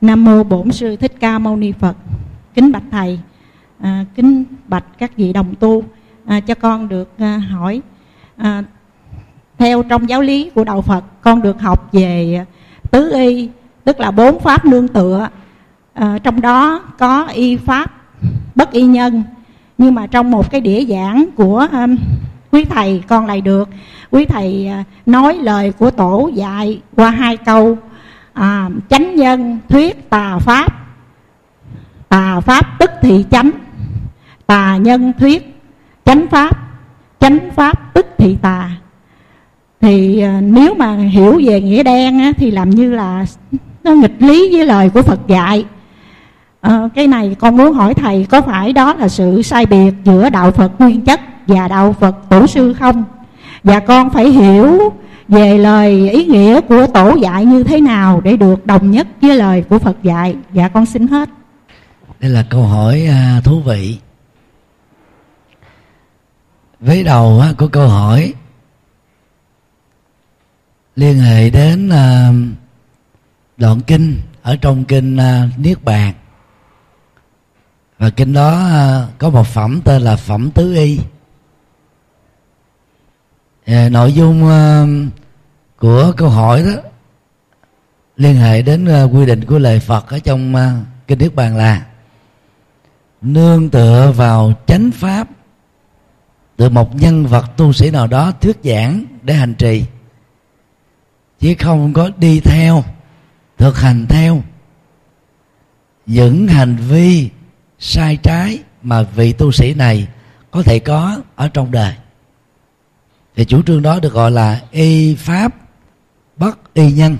Nam Mô Bổn Sư Thích Ca Mâu Ni Phật. Kính bạch Thầy, kính bạch các vị đồng tu, cho con được hỏi. Theo trong giáo lý của Đạo Phật, con được học về Tứ Y, tức là 4 Pháp nương tựa. Trong đó có Y Pháp, bất Y nhân. Nhưng mà trong một cái đĩa giảng của quý Thầy, con lại được quý Thầy nói lời của Tổ dạy qua 2 câu. Chánh nhân thuyết tà pháp tức thị chánh, tà nhân thuyết chánh pháp tức thị tà. Thì nếu mà hiểu về nghĩa đen á, thì làm như là nó nghịch lý với lời của Phật dạy. Cái này con muốn hỏi Thầy, có phải đó là sự sai biệt giữa Đạo Phật nguyên chất và Đạo Phật tổ sư không? Và con phải hiểu về lời ý nghĩa của Tổ dạy như thế nào để được đồng nhất với lời của Phật dạy? Dạ con xin hết. Đây là câu hỏi thú vị. Vế đầu của câu hỏi liên hệ đến đoạn kinh ở trong kinh Niết Bàn. Và kinh đó có một phẩm tên là phẩm Tứ Y. Nội dung của câu hỏi đó liên hệ đến quy định của lời Phật ở trong kinh Niết Bàn là nương tựa vào chánh pháp từ một nhân vật tu sĩ nào đó thuyết giảng để hành trì, chứ không có đi theo, thực hành theo những hành vi sai trái mà vị tu sĩ này có thể có ở trong đời. Thì chủ trương đó được gọi là y pháp bất y nhân.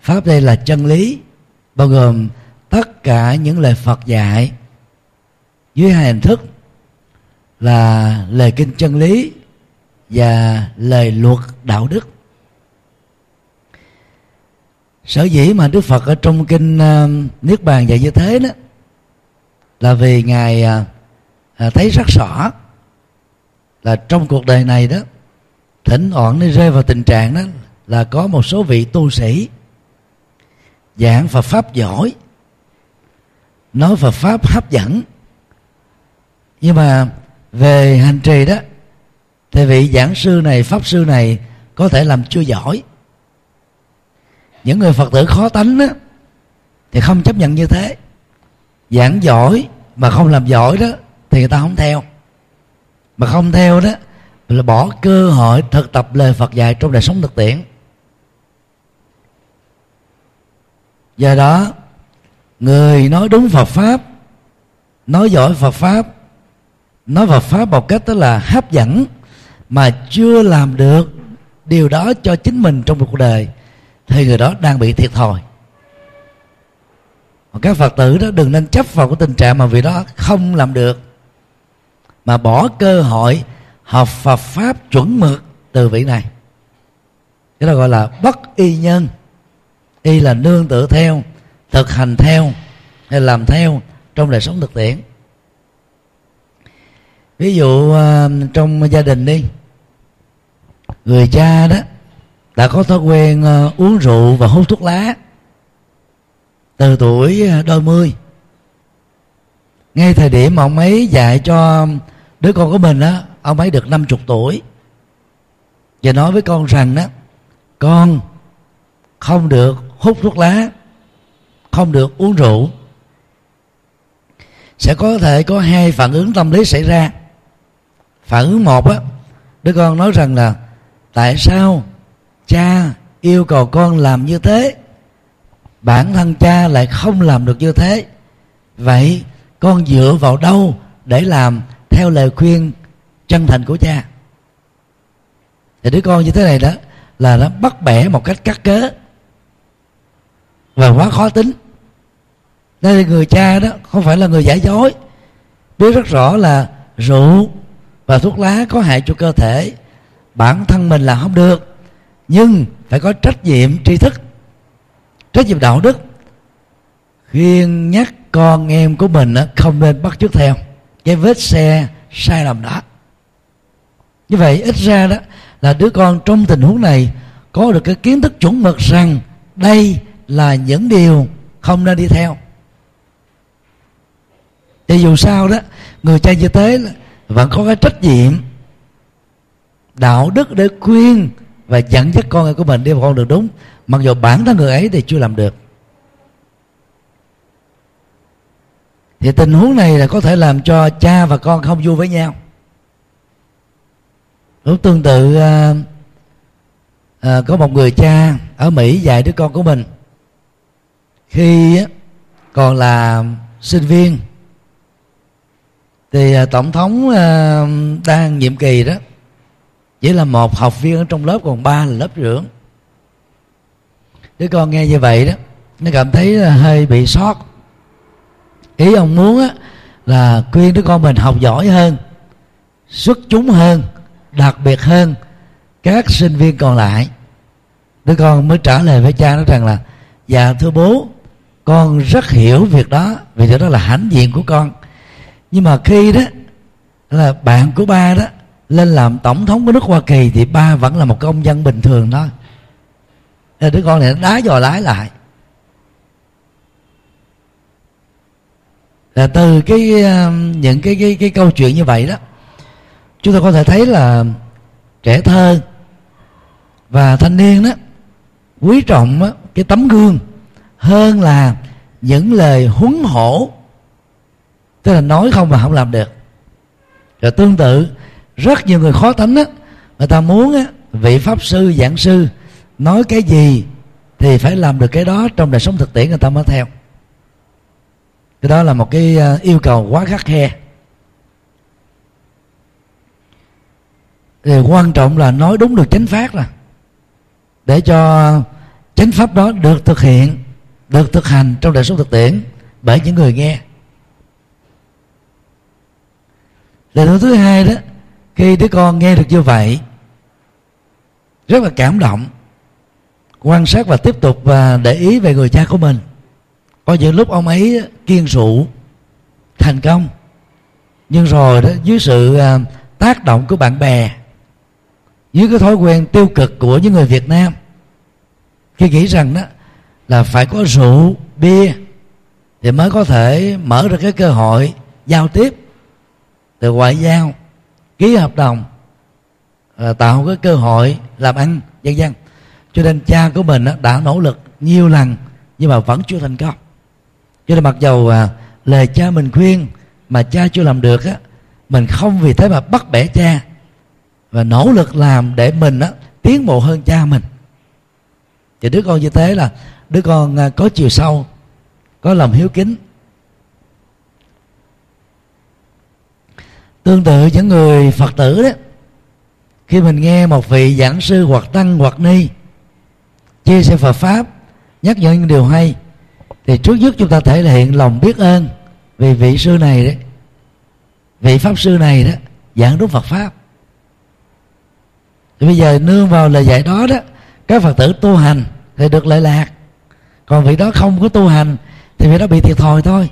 Pháp đây là chân lý, bao gồm tất cả những lời Phật dạy dưới hai hình thức là lời kinh chân lý và lời luật đạo đức. Sở dĩ mà Đức Phật ở trong kinh Niết Bàn dạy như thế đó là vì Ngài thấy rất rõ là trong cuộc đời này đó, thỉnh thoảng nó rơi vào tình trạng đó là có một số vị tu sĩ giảng Phật Pháp giỏi, nói Phật Pháp hấp dẫn, nhưng mà về hành trì đó thì vị giảng sư này, Pháp sư này có thể làm chưa giỏi. Những người Phật tử khó tánh đó thì không chấp nhận như thế. Giảng giỏi mà không làm giỏi đó thì người ta không theo, mà không theo đó là bỏ cơ hội thực tập lời Phật dạy trong đời sống thực tiễn. Do đó, người nói đúng Phật Pháp, nói giỏi Phật Pháp, nói Phật Pháp một cách đó là hấp dẫn, mà chưa làm được điều đó cho chính mình trong cuộc đời, thì người đó đang bị thiệt thòi. Các Phật tử đó đừng nên chấp vào cái tình trạng mà vì đó không làm được, mà bỏ cơ hội học Phật Pháp chuẩn mực từ vị này. Cái đó gọi là bất y nhân. Y là nương tựa theo, thực hành theo hay làm theo trong đời sống thực tiễn. Ví dụ trong gia đình đi, người cha đó đã có thói quen uống rượu và hút thuốc lá từ tuổi đôi mươi. Ngay thời điểm mà ông ấy dạy cho đứa con của mình đó, ông ấy được 50 tuổi và nói với con rằng đó, con không được hút thuốc lá, không được uống rượu. Sẽ có thể có hai phản ứng tâm lý xảy ra. Phản ứng một á, đứa con nói rằng là tại sao cha yêu cầu con làm như thế, bản thân cha lại không làm được như thế, vậy con dựa vào đâu để làm theo lời khuyên chân thành của cha? Thì đứa con như thế này đó là nó bắt bẻ một cách cắt cớ và quá khó tính. Nên là người cha đó không phải là người giả dối, biết rất rõ là rượu và thuốc lá có hại cho cơ thể, bản thân mình là không được, nhưng phải có trách nhiệm tri thức, trách nhiệm đạo đức, khuyên nhắc con em của mình không nên bắt chước theo cái vết xe sai lầm đó. Như vậy ít ra đó là đứa con trong tình huống này có được cái kiến thức chuẩn mực rằng đây là những điều không nên đi theo. Thì dù sao đó, người cha như thế vẫn có cái trách nhiệm đạo đức để khuyên và dẫn dắt con của mình đi vào con đường đúng, mặc dù bản thân người ấy thì chưa làm được. Thì tình huống này là có thể làm cho cha và con không vui với nhau. Cũng tương tự, có một người cha ở Mỹ dạy đứa con của mình khi còn là sinh viên. Thì tổng thống đang nhiệm kỳ đó, chỉ là một học viên ở trong lớp, còn 3 là lớp trưởng. Đứa con nghe như vậy đó, nó cảm thấy hơi bị sót. Ý ông muốn á, là khuyên đứa con mình học giỏi hơn, xuất chúng hơn, đặc biệt hơn các sinh viên còn lại. Đứa con mới trả lời với cha nó rằng là: dạ thưa bố, con rất hiểu việc đó, vì điều đó là hãnh diện của con. Nhưng mà khi đó là bạn của ba đó lên làm tổng thống của nước Hoa Kỳ thì ba vẫn là một công dân bình thường thôi. Đứa con này nó đá dò lái lại. Là từ những cái câu chuyện như vậy đó, chúng ta có thể thấy là trẻ thơ và thanh niên đó quý trọng đó, cái tấm gương hơn là những lời huấn hổ, tức là nói không mà không làm được. Rồi tương tự, rất nhiều người khó tánh đó, người ta muốn đó, vị pháp sư, giảng sư nói cái gì thì phải làm được cái đó trong đời sống thực tiễn, người ta mới theo. Cái đó là một cái yêu cầu quá khắt khe. Điều quan trọng là nói đúng được chánh pháp là để cho chánh pháp đó được thực hiện, được thực hành trong đời sống thực tiễn bởi những người nghe. Điều thứ hai đó, khi đứa con nghe được như vậy rất là cảm động, quan sát và tiếp tục và để ý về người cha của mình. Có những lúc ông ấy kiên trụ thành công, nhưng rồi đó dưới sự tác động của bạn bè, dưới cái thói quen tiêu cực của những người Việt Nam khi nghĩ rằng đó là phải có rượu bia thì mới có thể mở ra cái cơ hội giao tiếp, từ ngoại giao, ký hợp đồng, tạo cái cơ hội làm ăn vân vân. Cho nên cha của mình đã nỗ lực nhiều lần nhưng mà vẫn chưa thành công. Cho nên mặc dầu lời cha mình khuyên mà cha chưa làm được á, mình không vì thế mà bắt bẻ cha và nỗ lực làm để mình á, tiến bộ hơn cha mình. Thì đứa con như thế là đứa con có chiều sâu, có lòng hiếu kính. Tương tự những người Phật tử đó, khi mình nghe một vị giảng sư hoặc tăng hoặc ni chia sẻ Phật Pháp, nhắc nhở những điều hay, thì trước nhất chúng ta thể hiện lòng biết ơn vì vị sư này đấy, vị pháp sư này đó giảng đúng Phật Pháp. Thì bây giờ nương vào lời dạy đó đó, các Phật tử tu hành thì được lợi lạc, còn vị đó không có tu hành thì vị đó bị thiệt thòi thôi.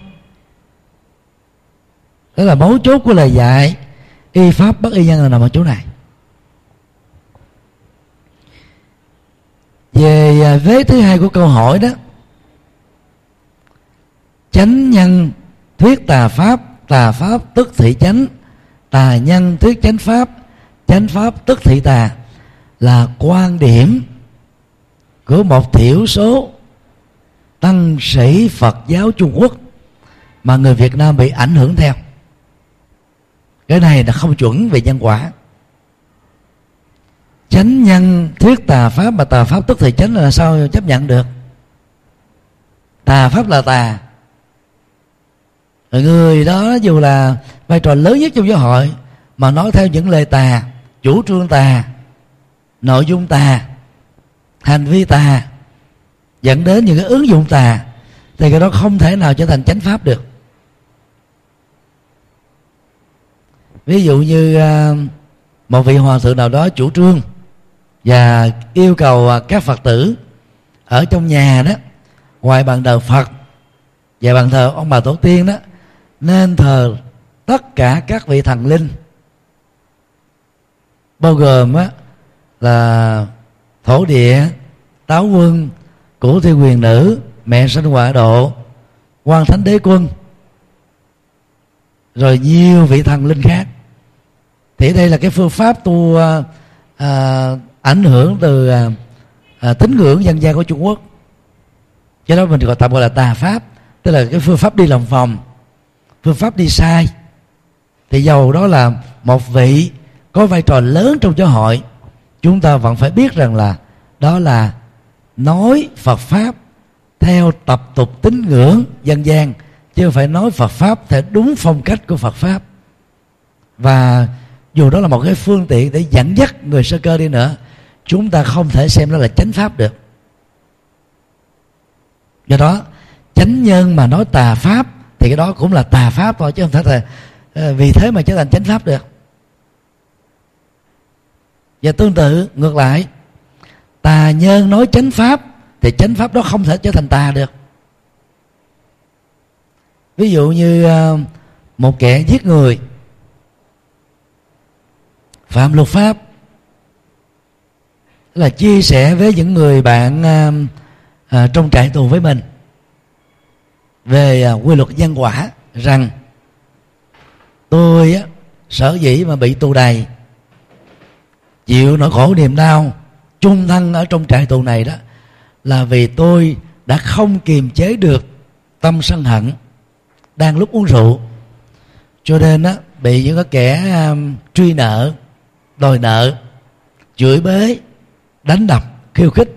Đó là mấu chốt của lời dạy y pháp bất y nhân là nằm ở chỗ này. Về vế thứ hai của câu hỏi đó, chánh nhân thuyết tà pháp, tà pháp tức thị chánh, tà nhân thuyết chánh pháp, chánh pháp tức thị tà, là quan điểm của một thiểu số tăng sĩ Phật giáo Trung Quốc mà người Việt Nam bị ảnh hưởng theo. Cái này là không chuẩn về nhân quả. Chánh nhân thuyết tà pháp mà tà pháp tức thì chánh là sao chấp nhận được? Tà pháp là tà. Người đó dù là vai trò lớn nhất trong giáo hội mà nói theo những lời tà, chủ trương tà, nội dung tà, hành vi tà, dẫn đến những cái ứng dụng tà, thì cái đó không thể nào trở thành chánh pháp được. Ví dụ như một vị hòa thượng nào đó chủ trương và yêu cầu các Phật tử ở trong nhà đó, ngoài bàn thờ Phật và bàn thờ ông bà tổ tiên đó, nên thờ tất cả các vị thần linh, bao gồm là thổ địa, táo quân, cửu thiên quyền nữ, mẹ sanh Ngoại Độ, Quan Thánh Đế Quân, rồi nhiều vị thần linh khác. Thì đây là cái phương pháp tu ảnh hưởng từ tín ngưỡng dân gian của Trung Quốc. Cái đó mình còn tạm gọi là tà pháp, tức là cái phương pháp đi lòng vòng, phương pháp đi sai. Thì dầu đó là một vị có vai trò lớn trong giáo hội, chúng ta vẫn phải biết rằng là đó là nói Phật Pháp theo tập tục tín ngưỡng dân gian, chứ không phải nói Phật Pháp theo đúng phong cách của Phật Pháp. Và dù đó là một cái phương tiện để dẫn dắt người sơ cơ đi nữa, chúng ta không thể xem nó là chánh pháp được. Do đó chánh nhân mà nói tà pháp thì cái đó cũng là tà pháp thôi, chứ không thể là vì thế mà trở thành chánh pháp được. Và tương tự ngược lại, tà nhân nói chánh pháp thì chánh pháp đó không thể trở thành tà được. Ví dụ như một kẻ giết người, phạm luật pháp, là chia sẻ với những người bạn trong trại tù với mình về quy luật nhân quả, rằng tôi sở dĩ mà bị tù đầy, chịu nỗi khổ niềm đau chung thân ở trong trại tù này đó, là vì tôi đã không kiềm chế được tâm sân hận đang lúc uống rượu, cho nên á, bị những cái kẻ truy nợ, đòi nợ, chửi bới, đánh đập, khiêu khích.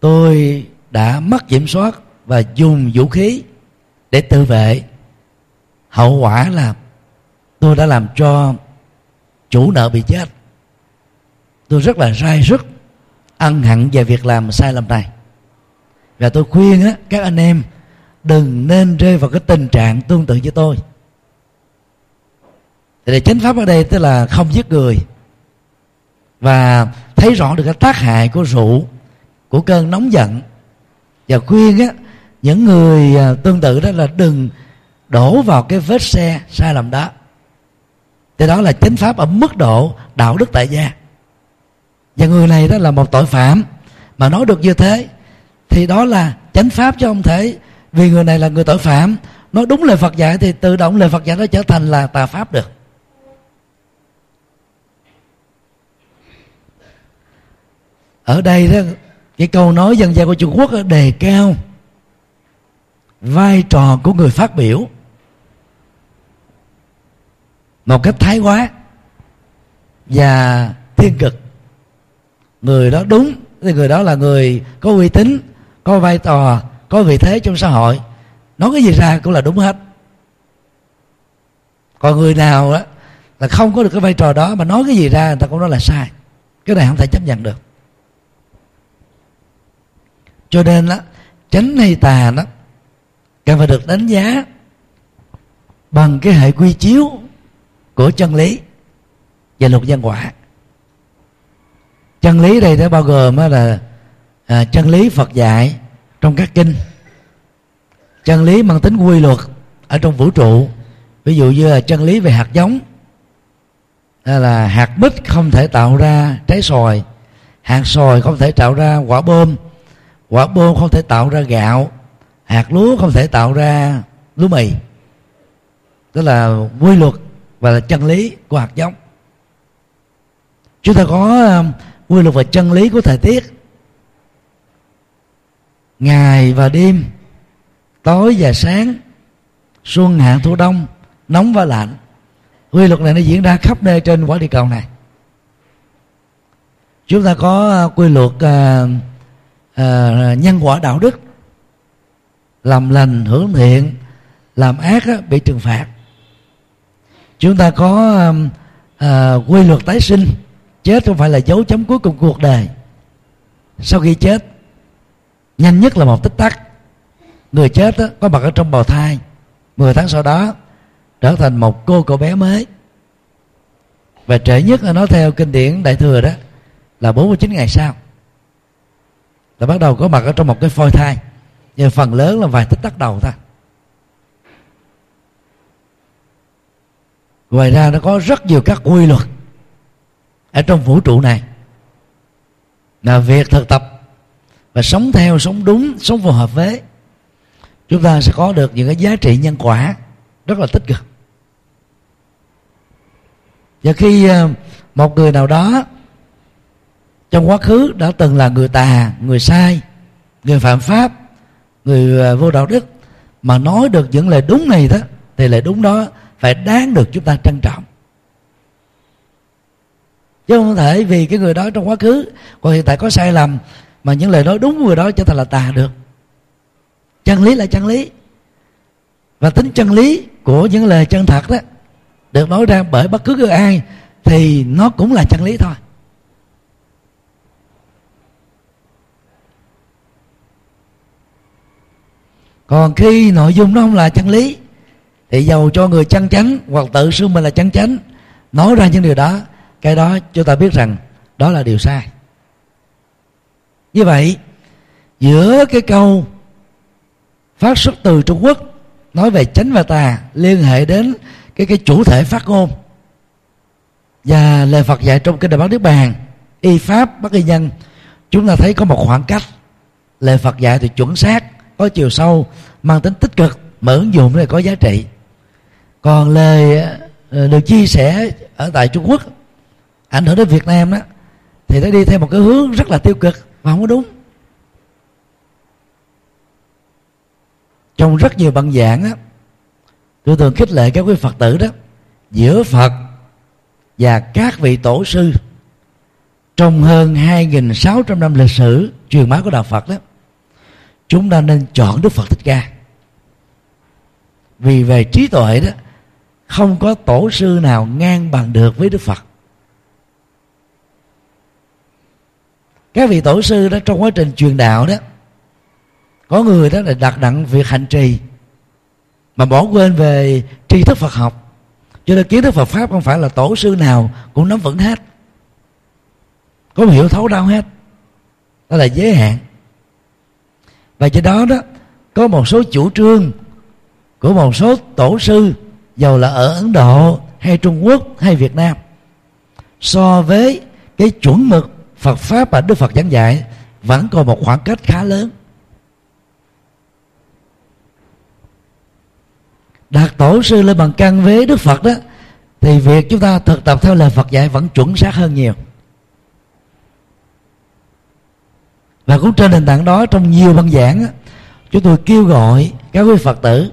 Tôi đã mất kiểm soát và dùng vũ khí để tự vệ. Hậu quả là tôi đã làm cho chủ nợ bị chết. Tôi rất là rai rứt, ân hận về việc làm sai lầm này. Và tôi khuyên các anh em đừng nên rơi vào cái tình trạng tương tự như tôi. Thì chánh pháp ở đây tức là không giết người, và thấy rõ được cái tác hại của rượu, của cơn nóng giận. Và khuyên những người tương tự đó là đừng đổ vào cái vết xe sai lầm đó. Thì đó là chánh pháp ở mức độ đạo đức tại gia. Và người này đó là một tội phạm mà nói được như thế thì đó là chánh pháp, chứ không thể vì người này là người tội phạm nói đúng lời Phật dạy thì tự động lời Phật dạy nó trở thành là tà pháp được. Ở đây đó, cái câu nói dân gian của Trung Quốc đề cao vai trò của người phát biểu một cách thái quá và thiên cực. Người đó đúng thì người đó là người có uy tín, có vai trò, có vị thế trong xã hội, nói cái gì ra cũng là đúng hết. Còn người nào đó là không có được cái vai trò đó mà nói cái gì ra người ta cũng nói là sai. Cái này không thể chấp nhận được. Cho nên đó, chánh hay tà đó cần phải được đánh giá bằng cái hệ quy chiếu của chân lý và luật nhân quả. Chân lý đây đã bao gồm là chân lý Phật dạy trong các kinh, chân lý mang tính quy luật ở trong vũ trụ, ví dụ như là chân lý về hạt giống, là hạt mít không thể tạo ra trái xoài, hạt xoài không thể tạo ra quả bom, quả bom không thể tạo ra gạo, hạt lúa không thể tạo ra lúa mì. Đó là quy luật và là chân lý của hạt giống. Chúng ta có quy luật và chân lý của thời tiết, ngày và đêm, tối và sáng, xuân hạ thu đông, nóng và lạnh. Quy luật này nó diễn ra khắp nơi trên quả địa cầu này. Chúng ta có quy luật nhân quả đạo đức, làm lành hưởng thiện, làm ác bị trừng phạt. Chúng ta có quy luật tái sinh, chết không phải là dấu chấm cuối cùng cuộc đời. Sau khi chết, nhanh nhất là một tích tắc, người chết đó, có mặt ở trong bào thai 10 tháng sau đó trở thành một cậu bé mới. Và trễ nhất là nói theo kinh điển Đại Thừa đó là 49 ngày sau là bắt đầu có mặt ở trong một cái phôi thai, nhưng phần lớn là vài tích tắc đầu thôi. Ngoài ra nó có rất nhiều các quy luật ở trong vũ trụ này. Là việc thực tập và sống theo, sống đúng, sống phù hợp với, chúng ta sẽ có được những cái giá trị nhân quả rất là tích cực. Và khi một người nào đó trong quá khứ đã từng là người tà, người sai, người phạm pháp, người vô đạo đức mà nói được những lời đúng này đó, thì lời đúng đó phải đáng được chúng ta trân trọng. Chứ không thể vì cái người đó trong quá khứ còn hiện tại có sai lầm mà những lời nói đúng của người đó trở thành là tà được. Chân lý là chân lý, và tính chân lý của những lời chân thật đó được nói ra bởi bất cứ ai thì nó cũng là chân lý thôi. Còn khi nội dung nó không là chân lý thì dầu cho người chân chánh hoặc tự xưng mình là chân chánh nói ra những điều đó, cái đó chúng ta biết rằng đó là điều sai. Như vậy, giữa cái câu phát xuất từ Trung Quốc nói về chánh và tà liên hệ đến cái chủ thể phát ngôn và lời Phật dạy trong Kinh Đại Bát Niết Bàn, Y Pháp, Bất Y Nhân, chúng ta thấy có một khoảng cách. Lời Phật dạy thì chuẩn xác, có chiều sâu, mang tính tích cực, mở ứng dụng này có giá trị. Còn lời được chia sẻ ở tại Trung Quốc ảnh hưởng đến Việt Nam đó, thì nó đi theo một cái hướng rất là tiêu cực và không có đúng. Trong rất nhiều băng giảng á, tôi thường khích lệ các quý Phật tử đó, giữa Phật và các vị tổ sư trong hơn 2.600 năm lịch sử truyền bá của Đạo Phật đó, chúng ta nên chọn Đức Phật Thích Ca. Vì về trí tuệ đó, không có tổ sư nào ngang bằng được với Đức Phật. Các vị tổ sư đó trong quá trình truyền đạo đó, có người đó là đặt nặng việc hành trì mà bỏ quên về tri thức Phật học, cho nên kiến thức Phật Pháp không phải là tổ sư nào cũng nắm vững hết, cũng hiểu thấu đáo hết. Đó là giới hạn. Và trên đó đó có một số chủ trương của một số tổ sư, dầu là ở Ấn Độ hay Trung Quốc hay Việt Nam, so với cái chuẩn mực Phật Pháp và Đức Phật giảng dạy vẫn còn một khoảng cách khá lớn. Đặt tổ sư lên bằng căn với Đức Phật đó, thì việc chúng ta thực tập theo lời Phật dạy vẫn chuẩn xác hơn nhiều. Và cũng trên nền tảng đó, trong nhiều băng giảng đó, chúng tôi kêu gọi các quý Phật tử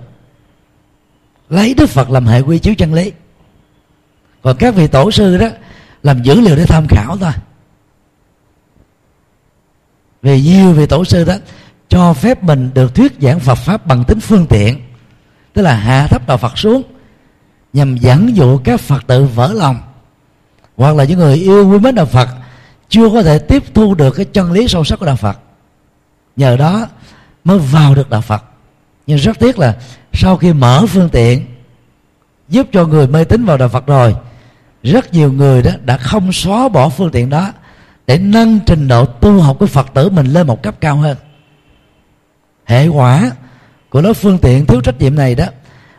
lấy Đức Phật làm hệ quy chiếu chân lý, còn các vị tổ sư đó làm dữ liệu để tham khảo thôi. Vì nhiều vị tổ sư đó cho phép mình được thuyết giảng Phật Pháp bằng tính phương tiện, tức là hạ thấp đạo Phật xuống nhằm dẫn dụ các Phật tử vỡ lòng, hoặc là những người yêu quý mến đạo Phật chưa có thể tiếp thu được cái chân lý sâu sắc của đạo Phật, nhờ đó mới vào được đạo Phật. Nhưng rất tiếc là sau khi mở phương tiện giúp cho người mê tín vào đạo Phật rồi, rất nhiều người đó đã không xóa bỏ phương tiện đó để nâng trình độ tu học của Phật tử mình lên một cấp cao hơn. Hệ quả của lối phương tiện thiếu trách nhiệm này đó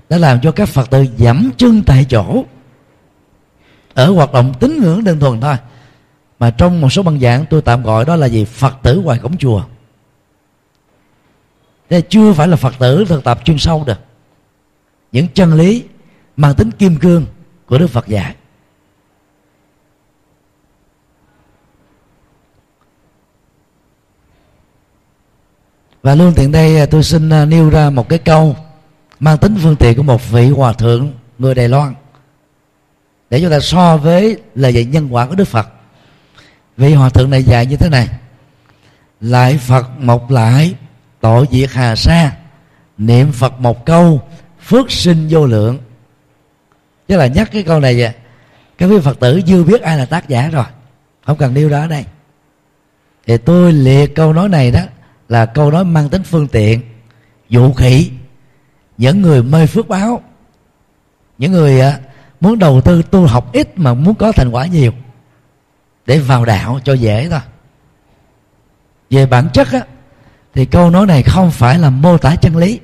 đã làm cho các Phật tử dẫm chân tại chỗ ở hoạt động tín ngưỡng đơn thuần thôi, mà trong một số băng giảng tôi tạm gọi đó là gì, Phật tử ngoài cổng chùa. Thế chưa phải là Phật tử thực tập chuyên sâu được những chân lý mang tính kim cương của Đức Phật dạy. Và luôn tiện đây tôi xin nêu ra một cái câu mang tính phương tiện của một vị hòa thượng người Đài Loan để chúng ta so với lời dạy nhân quả của Đức Phật. Vị hòa thượng này dạy như thế này: lại Phật một lại, tội diệt hà sa, niệm Phật một câu, phước sinh vô lượng. Chứ là nhắc cái câu này vậy, các vị Phật tử dư biết ai là tác giả rồi, không cần nêu đó ở đây. Thì tôi liệt câu nói này đó là câu nói mang tính phương tiện, dụ khỉ những người mê phước báo, những người muốn đầu tư tu học ít mà muốn có thành quả nhiều để vào đạo cho dễ thôi. Về bản chất á, thì câu nói này không phải là mô tả chân lý,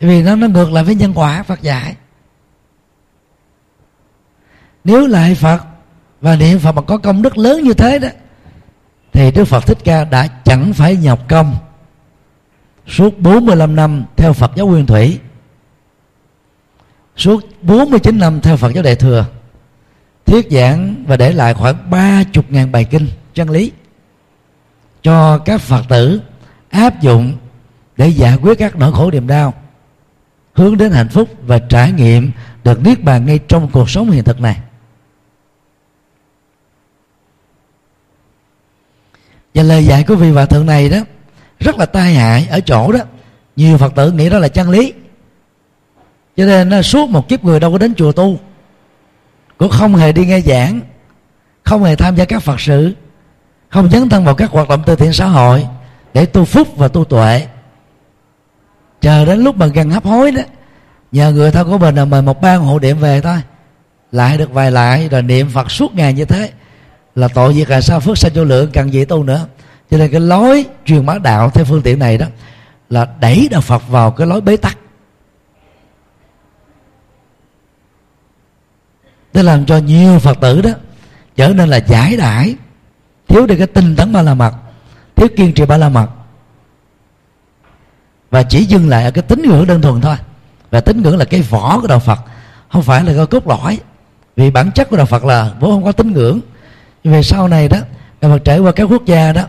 vì nó ngược lại với nhân quả Phật dạy. Nếu lại Phật và niệm Phật mà có công đức lớn như thế đó, thì Đức Phật Thích Ca đã chẳng phải nhọc công suốt 45 năm theo Phật giáo Nguyên Thủy, suốt 49 năm theo Phật giáo Đại Thừa, thuyết giảng và để lại khoảng 30.000 bài kinh chân lý cho các Phật tử áp dụng để giải quyết các nỗi khổ niềm đau, hướng đến hạnh phúc và trải nghiệm được Niết Bàn ngay trong cuộc sống hiện thực này. Và lời dạy của vị hòa thượng này đó rất là tai hại ở chỗ đó, nhiều Phật tử nghĩ đó là chân lý, cho nên suốt một kiếp người đâu có đến chùa tu, cũng không hề đi nghe giảng, không hề tham gia các Phật sự, không dấn thân vào các hoạt động từ thiện xã hội để tu phúc và tu tuệ. Chờ đến lúc mà gần hấp hối đó, nhờ người thân của mình là mời một ban hộ niệm về thôi, lại được vài lại rồi niệm Phật suốt ngày như thế là tội việc là sao phước sanh vô lượng, cần gì tu nữa. Cho nên cái lối truyền bá đạo theo phương tiện này đó là đẩy đạo Phật vào cái lối bế tắc, để làm cho nhiều Phật tử đó trở nên là giải đãi, thiếu đi cái tinh tấn Ba La Mật, thiếu kiên trì Ba La Mật, và chỉ dừng lại ở cái tín ngưỡng đơn thuần thôi. Và tín ngưỡng là cái vỏ của đạo Phật, không phải là cái cốt lõi, vì bản chất của đạo Phật là vốn không có tín ngưỡng. Nhưng về sau này đó, đạo Phật trải qua các quốc gia đó,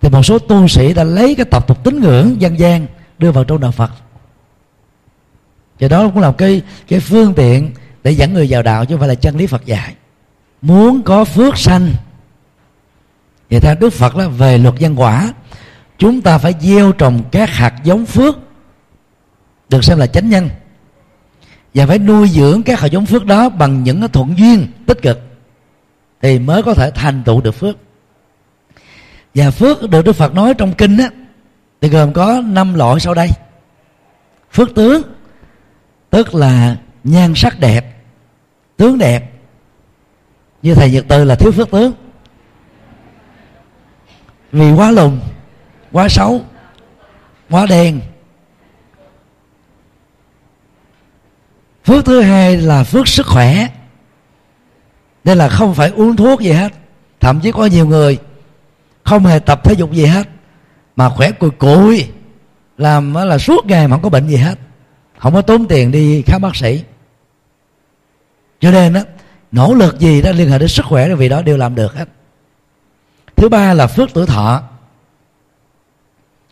thì một số tu sĩ đã lấy cái tập tục tín ngưỡng dân gian đưa vào trong đạo Phật, và đó cũng là một cái phương tiện để dẫn người vào đạo, chứ không phải là chân lý Phật dạy. Muốn có phước sanh thì theo Đức Phật đó, về luật nhân quả, chúng ta phải gieo trồng các hạt giống phước được xem là chánh nhân, và phải nuôi dưỡng các hạt giống phước đó bằng những thuận duyên tích cực, thì mới có thể thành tựu được phước. Và phước được Đức Phật nói trong kinh á, thì gồm có 5 loại sau đây. Phước tướng, tức là nhan sắc đẹp, tướng đẹp. Như thầy Nhật Từ là thiếu phước tướng, vì quá lùn, quá xấu, quá đen. Phước thứ hai là phước sức khỏe, đây là không phải uống thuốc gì hết, thậm chí có nhiều người không hề tập thể dục gì hết mà khỏe cùi cùi, làm là suốt ngày mà không có bệnh gì hết, không có tốn tiền đi khám bác sĩ. Cho nên đó, nỗ lực gì đó liên hệ đến sức khỏe, vì đó đều làm được hết. Thứ ba là phước tuổi thọ,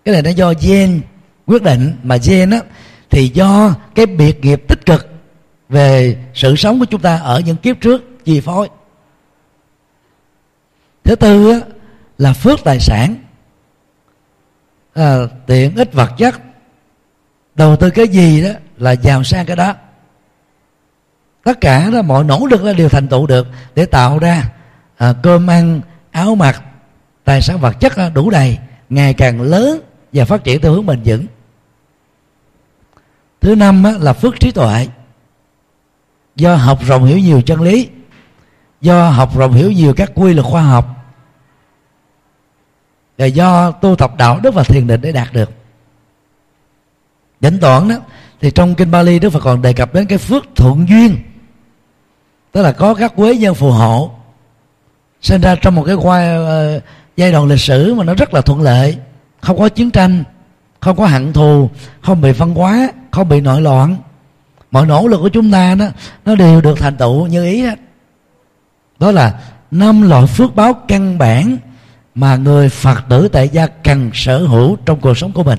cái này nó do gen quyết định, mà gen đó thì do cái biệt nghiệp tích cực về sự sống của chúng ta ở những kiếp trước chi phối. Thứ tư là phước tài sản, tiện ích vật chất, đầu tư cái gì đó là giàu sang cái đó. Tất cả đó, mọi nỗ lực là đều thành tựu được để tạo ra cơm ăn, áo mặc, tài sản vật chất đủ đầy, ngày càng lớn và phát triển theo hướng bền vững. Thứ năm là phước trí tuệ, do học rộng hiểu nhiều chân lý, do học rộng hiểu nhiều các quy luật khoa học, và do tu tập đạo đức và thiền định để đạt được. Định toán đó, thì trong kinh Pali Đức Phật còn đề cập đến cái phước thuận duyên, tức là có các quế nhân phù hộ, sinh ra trong một cái giai đoạn lịch sử mà nó rất là thuận lợi, không có chiến tranh, không có hận thù, không bị phân hóa, không bị nội loạn. Mọi nỗ lực của chúng ta đó, nó đều được thành tựu như ý hết. Đó là 5 loại phước báo căn bản mà người Phật tử tại gia cần sở hữu trong cuộc sống của mình.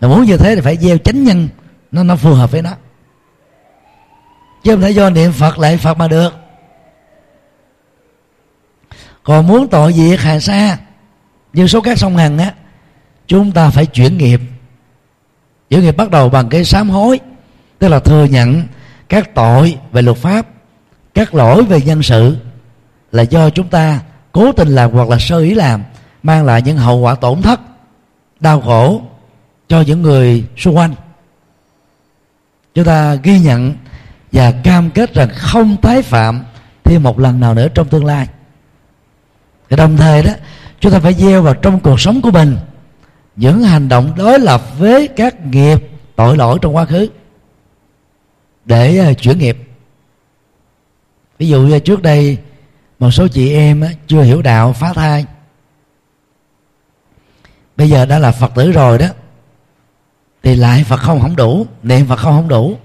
Mà muốn như thế thì phải gieo chánh nhân, nó phù hợp với nó, chứ không thể do niệm Phật lại Phật mà được. Còn muốn tội diệt hàng xa như số các sông Hằng á, chúng ta phải chuyển nghiệp. Chuyển nghiệp bắt đầu bằng cái sám hối, tức là thừa nhận các tội về luật pháp, các lỗi về nhân sự là do chúng ta cố tình làm hoặc là sơ ý làm, mang lại những hậu quả tổn thất, đau khổ cho những người xung quanh. Chúng ta ghi nhận và cam kết rằng không tái phạm thêm một lần nào nữa trong tương lai. Thì đồng thời đó, chúng ta phải gieo vào trong cuộc sống của mình những hành động đối lập với các nghiệp tội lỗi trong quá khứ để chuyển nghiệp. Ví dụ như trước đây một số chị em chưa hiểu đạo phá thai, bây giờ đã là Phật tử rồi đó thì lại Phật không đủ, niệm Phật không đủ,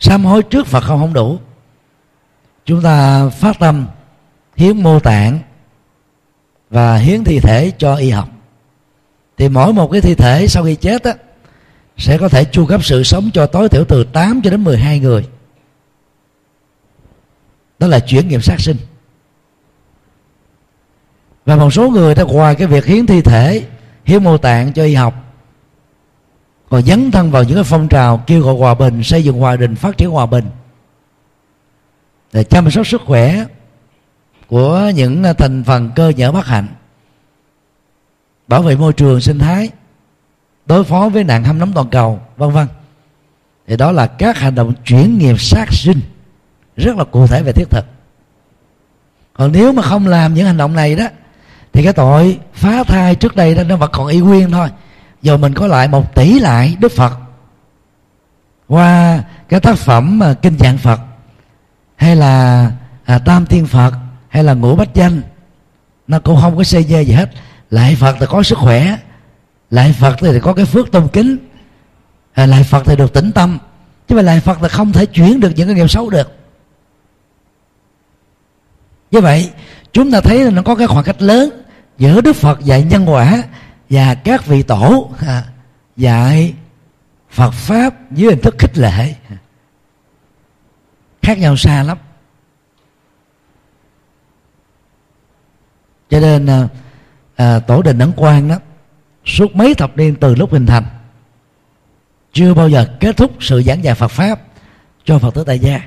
sám hối trước Phật không đủ. Chúng ta phát tâm hiến mô tạng và hiến thi thể cho y học, thì mỗi một cái thi thể sau khi chết á sẽ có thể chu cấp sự sống cho tối thiểu từ 8 cho đến 12 người. Đó là chuyển nghiệp sát sinh. Và một số người ta ngoài cái việc hiến thi thể, hiến mô tạng cho y học, còn dấn thân vào những cái phong trào kêu gọi hòa bình, xây dựng hòa bình, phát triển hòa bình, để chăm sóc sức khỏe của những thành phần cơ nhỡ bất hạnh, bảo vệ môi trường sinh thái, đối phó với nạn hâm nóng toàn cầu, vân vân. Thì đó là các hành động chuyển nghiệp sát sinh rất là cụ thể và thiết thực. Còn nếu mà không làm những hành động này đó thì cái tội phá thai trước đây đó nó vẫn còn y nguyên thôi. Giờ mình có lại 1 tỷ lại Đức Phật qua cái tác phẩm Kinh Vạn Phật, hay là Tam Thiên Phật, hay là Ngũ Bách Danh, nó cũng không có xê dê gì hết. Lại Phật thì có sức khỏe, lại Phật thì có cái phước tôn kính, lại Phật thì được tĩnh tâm. Chứ mà lại Phật là không thể chuyển được những cái nghiệp xấu được. Như vậy chúng ta thấy là nó có cái khoảng cách lớn giữa Đức Phật dạy nhân quả và các vị tổ dạy Phật Pháp dưới hình thức khích lệ, khác nhau xa lắm. Cho nên Tổ Đình Ấn Quang đó suốt mấy thập niên từ lúc hình thành chưa bao giờ kết thúc sự giảng dạy Phật Pháp cho Phật tử tại gia.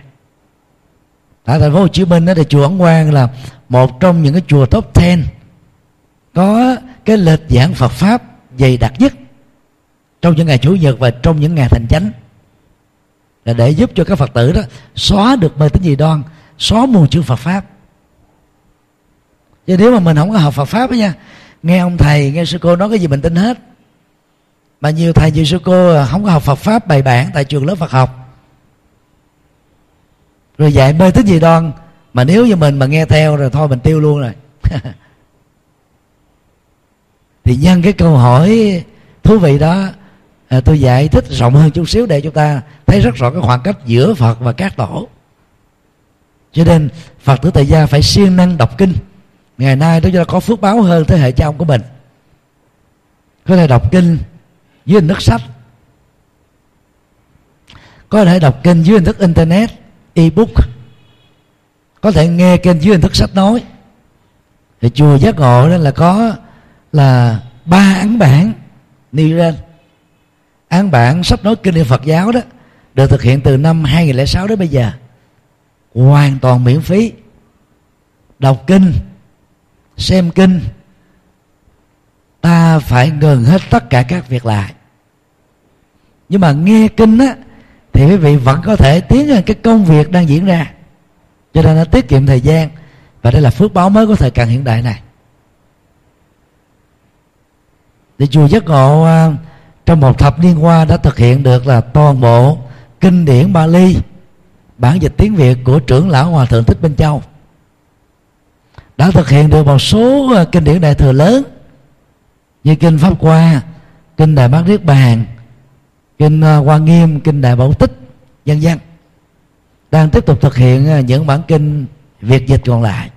Tại thành phố Hồ Chí Minh đó thì chùa Ấn Quang là một trong những cái chùa top 10 có cái lịch giảng Phật Pháp dày đặc nhất trong những ngày Chủ nhật và trong những ngày thành chánh, là để giúp cho các Phật tử đó xóa được mê tín dị đoan, xóa mù chữ Phật Pháp. Chứ nếu mà mình không có học Phật Pháp đó nha, nghe ông thầy, nghe sư cô nói cái gì mình tin hết. Mà nhiều thầy, nhiều sư cô không có học Phật Pháp bài bản tại trường lớp Phật học, rồi dạy mê tín dị đoan, mà nếu như mình mà nghe theo rồi thôi mình tiêu luôn rồi. Thì nhân cái câu hỏi thú vị đó, tôi giải thích rộng hơn chút xíu để chúng ta thấy rất rõ cái khoảng cách giữa Phật và các tổ. Cho nên Phật tử tại gia phải siêng năng đọc kinh. Ngày nay chúng ta có phước báo hơn thế hệ cha ông của mình, có thể đọc kinh dưới hình thức sách, có thể đọc kinh dưới hình thức internet, ebook, có thể nghe kênh dưới hình thức sách nói. Thì chùa Giác Ngộ đó là có là 3 ấn bản nêu lên. Ấn bản sách nói kinh điển Phật giáo đó được thực hiện từ năm 2006 đến bây giờ, hoàn toàn miễn phí. Đọc kinh, xem kinh, ta phải ngừng hết tất cả các việc lại. Nhưng mà nghe kinh á thì quý vị vẫn có thể tiến hành cái công việc đang diễn ra, cho nên nó tiết kiệm thời gian. Và đây là phước báo mới của thời càng hiện đại này. Thì chùa Giác Ngộ trong một thập niên qua đã thực hiện được là toàn bộ kinh điển Pali bản dịch tiếng Việt của trưởng lão Hòa Thượng Thích Minh Châu, đã thực hiện được một số kinh điển Đại Thừa lớn như Kinh Pháp Hoa, Kinh Đại Bát Niết Bàn, Kinh Quang Nghiêm, Kinh Đại Bảo Tích, vân vân. Đang tiếp tục thực hiện những bản kinh Việt dịch còn lại.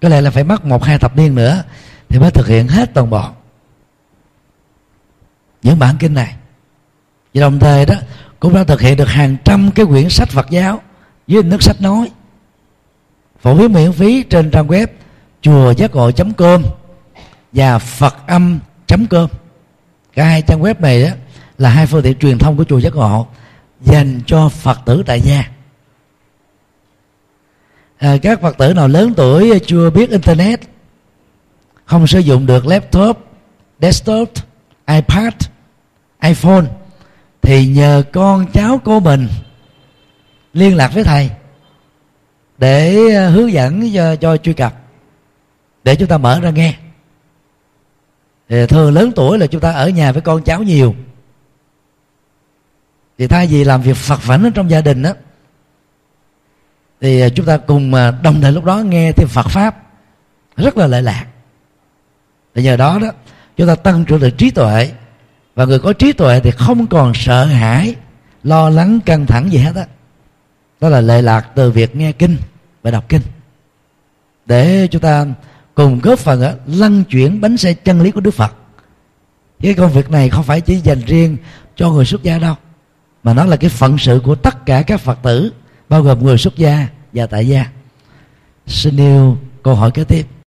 Có lẽ là phải mất 1-2 thập niên nữa thì mới thực hiện hết toàn bộ những bản kinh này. Và đồng thời đó cũng đã thực hiện được hàng trăm cái quyển sách Phật giáo dưới hình thức sách nói, phổ biến miễn phí trên trang web chuagiacngộ.com và phatam.com. Cả hai trang web này đó là hai phương tiện truyền thông của chùa Giác Ngộ dành cho Phật tử tại gia. Các Phật tử nào lớn tuổi chưa biết internet, không sử dụng được laptop, desktop, iPad, iPhone, thì nhờ con cháu của mình liên lạc với thầy để hướng dẫn cho truy cập, để chúng ta mở ra nghe. Thì thường lớn tuổi là chúng ta ở nhà với con cháu nhiều, thì thay vì làm việc phật phảnh ở trong gia đình đó, thì chúng ta cùng đồng thời lúc đó nghe thêm Phật Pháp rất là lợi lạc. Và nhờ đó đó chúng ta tăng trưởng được trí tuệ, và người có trí tuệ thì không còn sợ hãi, lo lắng, căng thẳng gì hết á. Đó là lợi lạc từ việc nghe kinh và đọc kinh, để chúng ta cùng góp phần lăn chuyển bánh xe chân lý của Đức Phật. Cái công việc này không phải chỉ dành riêng cho người xuất gia đâu, mà nó là cái phận sự của tất cả các Phật tử, bao gồm người xuất gia và tại gia. Xin yêu câu hỏi kế tiếp.